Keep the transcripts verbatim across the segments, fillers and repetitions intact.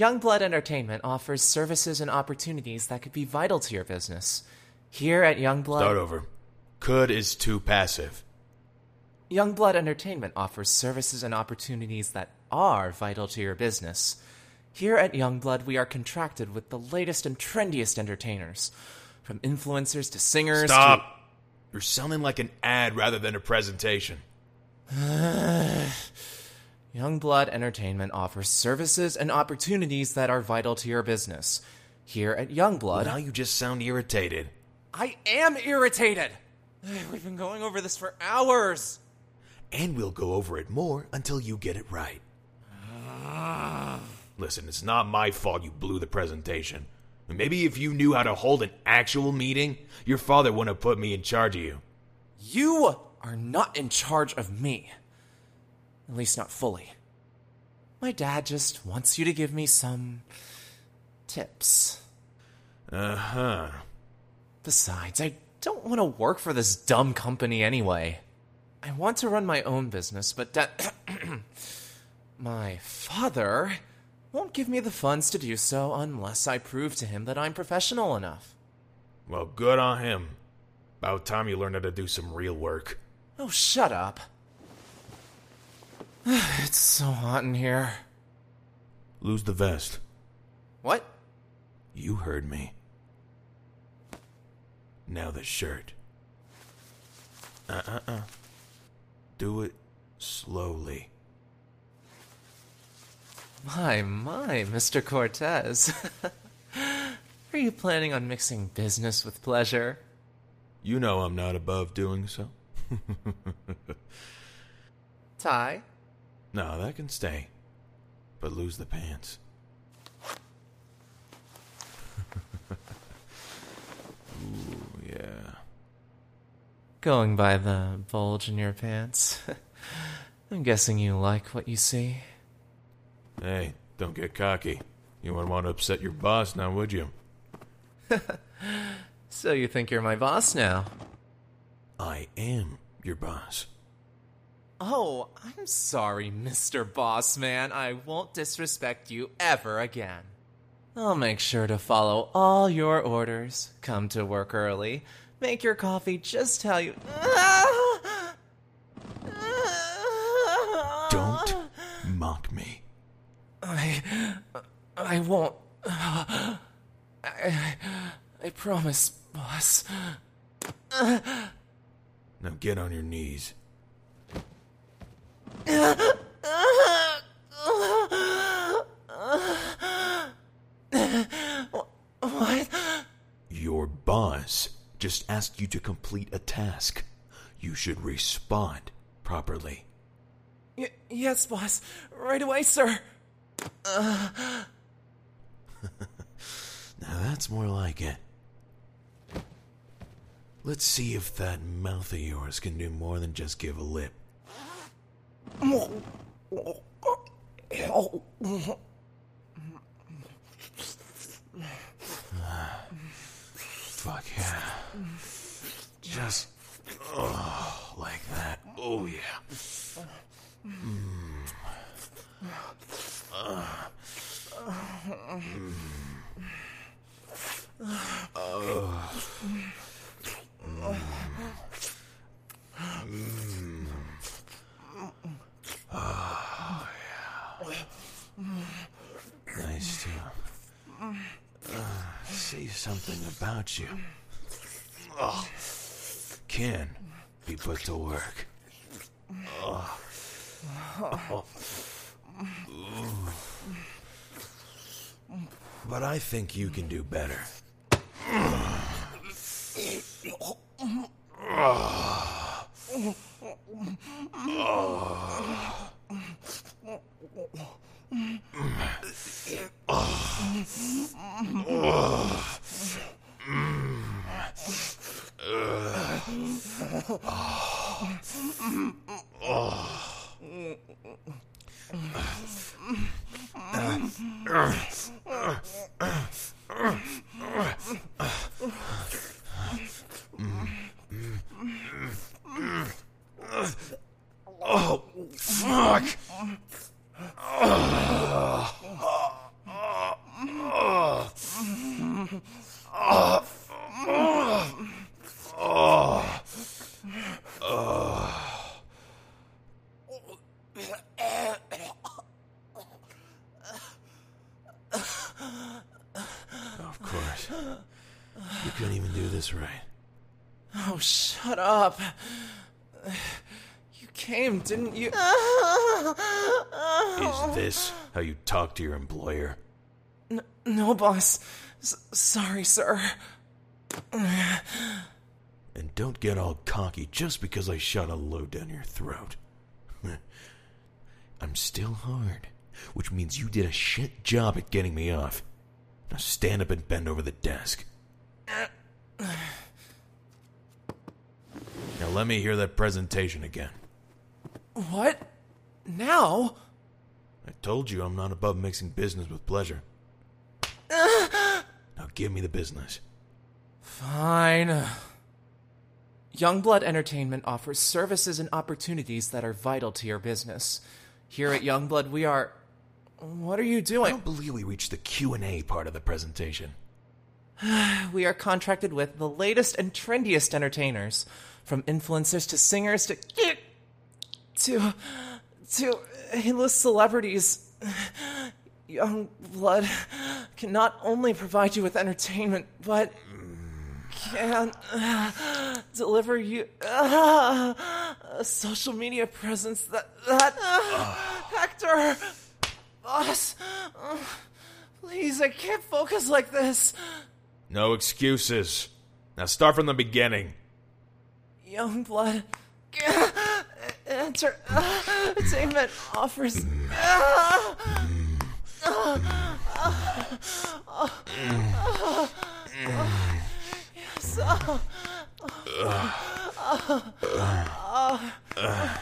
Youngblood Entertainment offers services and opportunities that could be vital to your business. Here at Youngblood... Start over. Could is too passive. Youngblood Entertainment offers services and opportunities that are vital to your business. Here at Youngblood, we are contracted with the latest and trendiest entertainers. From influencers to singers... Stop! To... You're sounding like an ad rather than a presentation. Youngblood Entertainment offers services and opportunities that are vital to your business. Here at Youngblood... Now you just sound irritated. I am irritated! We've been going over this for hours! And we'll go over it more until you get it right. Listen, it's not my fault you blew the presentation. Maybe if you knew how to hold an actual meeting, your father wouldn't have put me in charge of you. You are not in charge of me. At least not fully. My dad just wants you to give me some... tips. Uh-huh. Besides, I don't want to work for this dumb company anyway. I want to run my own business, but dad... my father... won't give me the funds to do so unless I prove to him that I'm professional enough. Well, good on him. About time you learned how to do some real work. Oh, shut up. It's so hot in here. Lose the vest. What? You heard me. Now the shirt. Uh-uh-uh. Do it slowly. My, my, Mister Cortez. Are you planning on mixing business with pleasure? You know I'm not above doing so. Tie? No, that can stay. But lose the pants. Ooh, yeah. Going by the bulge in your pants, I'm guessing you like what you see. Hey, don't get cocky. You wouldn't want to upset your boss now, would you? So you think you're my boss now? I am your boss. Oh, I'm sorry, Mister Boss Man. I won't disrespect you ever again. I'll make sure to follow all your orders, come to work early, make your coffee just how you... Don't mock me. I... I won't... I... I promise, boss. Now get on your knees. What? Your boss just asked you to complete a task. You should respond properly. Y- yes, boss. Right away, sir. Uh. Now that's more like it. Let's see if that mouth of yours can do more than just give a lip. Fuck yeah. Just oh, like that. Oh yeah. Mm. Uh, mm. uh, mm. Oh, yeah. Nice too. Uh, say something about you. Oh, can be put to work. Oh. Oh. Ooh. But I think you can do better. Oh, fuck! You couldn't even do this right. Oh, shut up. You came, didn't you? Is this how you talk to your employer? N no, boss. S sorry, sir. And don't get all cocky just because I shot a load down your throat. I'm still hard, which means you did a shit job at getting me off. Now stand up and bend over the desk. Now let me hear that presentation again. What? Now? I told you I'm not above mixing business with pleasure. Now give me the business. Fine. Youngblood Entertainment offers services and opportunities that are vital to your business. Here at Youngblood, we are... What are you doing? I don't believe we reached the Q and A part of the presentation. We are contracted with the latest and trendiest entertainers. From influencers to singers to... To... To... A-list celebrities. Youngblood can not only provide you with entertainment, but... can uh, deliver you uh, a social media presence that... that uh, Hector! Boss! Uh, please, I can't focus like this. No excuses. Now start from the beginning. Youngblood uh, enter, uh, Entertainment offers... Uh, uh, uh, uh, uh, uh, Oh. Oh. Oh. Uh,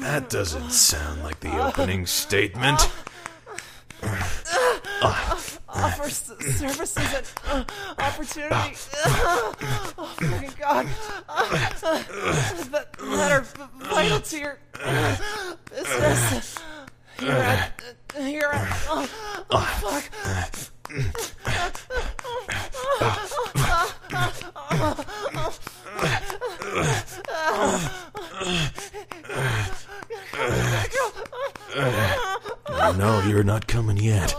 that doesn't sound like the opening statement. Uh, uh, offers services and uh, opportunity. Uh, oh, my God. Uh, uh, that, that are vital to your uh, business. Here at... Uh, here at... Oh, oh fuck. No, you're not coming yet.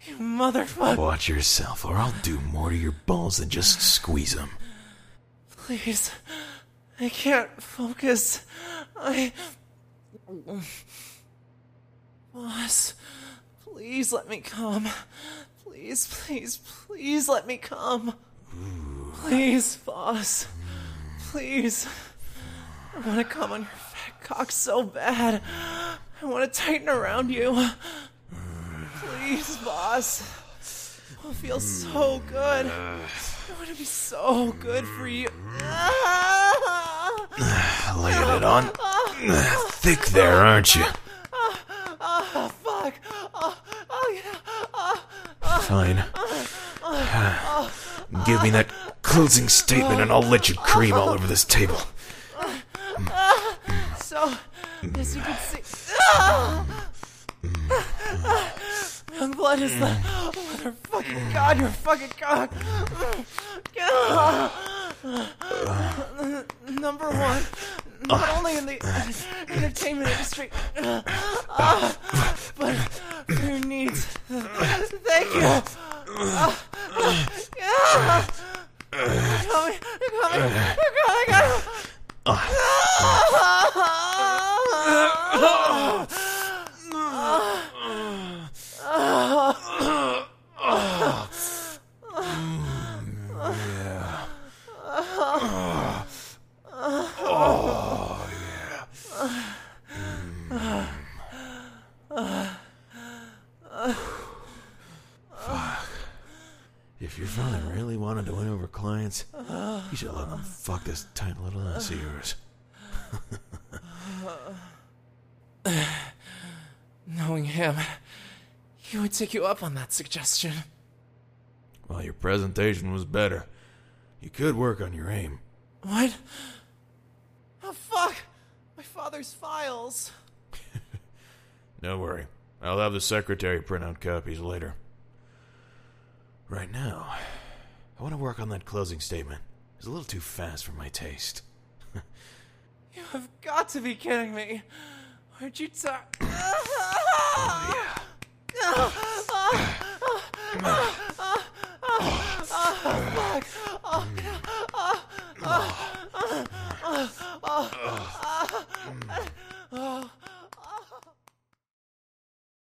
You motherfucker. Watch yourself, or I'll do more to your balls than just squeeze them. Please... I can't focus. I... Boss, please let me come. Please, please, please let me come. Please, boss. Please. I want to come on your fat cock so bad. I want to tighten around you. Please, boss. It'll feel so good. It would be so good for you. Laying it on thick there, aren't you? Oh, fuck. Oh, oh, yeah. oh, oh, Fine. Uh, give me that closing statement and I'll let you cream all over this table. So, as you can see... Youngblood is the... Motherfucking God, you're fucking God. Number one, not only in the entertainment industry, but who needs? Thank you. You're coming. You're coming. You're coming. If your father really wanted to win over clients, you should let him fuck this tight little ass of yours. Knowing him, he would take you up on that suggestion. Well, your presentation was better. You could work on your aim. What? Oh, fuck! My father's files! Don't worry. I'll have the secretary print out copies later. Right now, I want to work on that closing statement. It's a little too fast for my taste. You have got to be kidding me. Aren't you tired? Oh, yeah. Come on. Oh, fuck. Oh, yeah. Oh, oh, oh, oh, oh.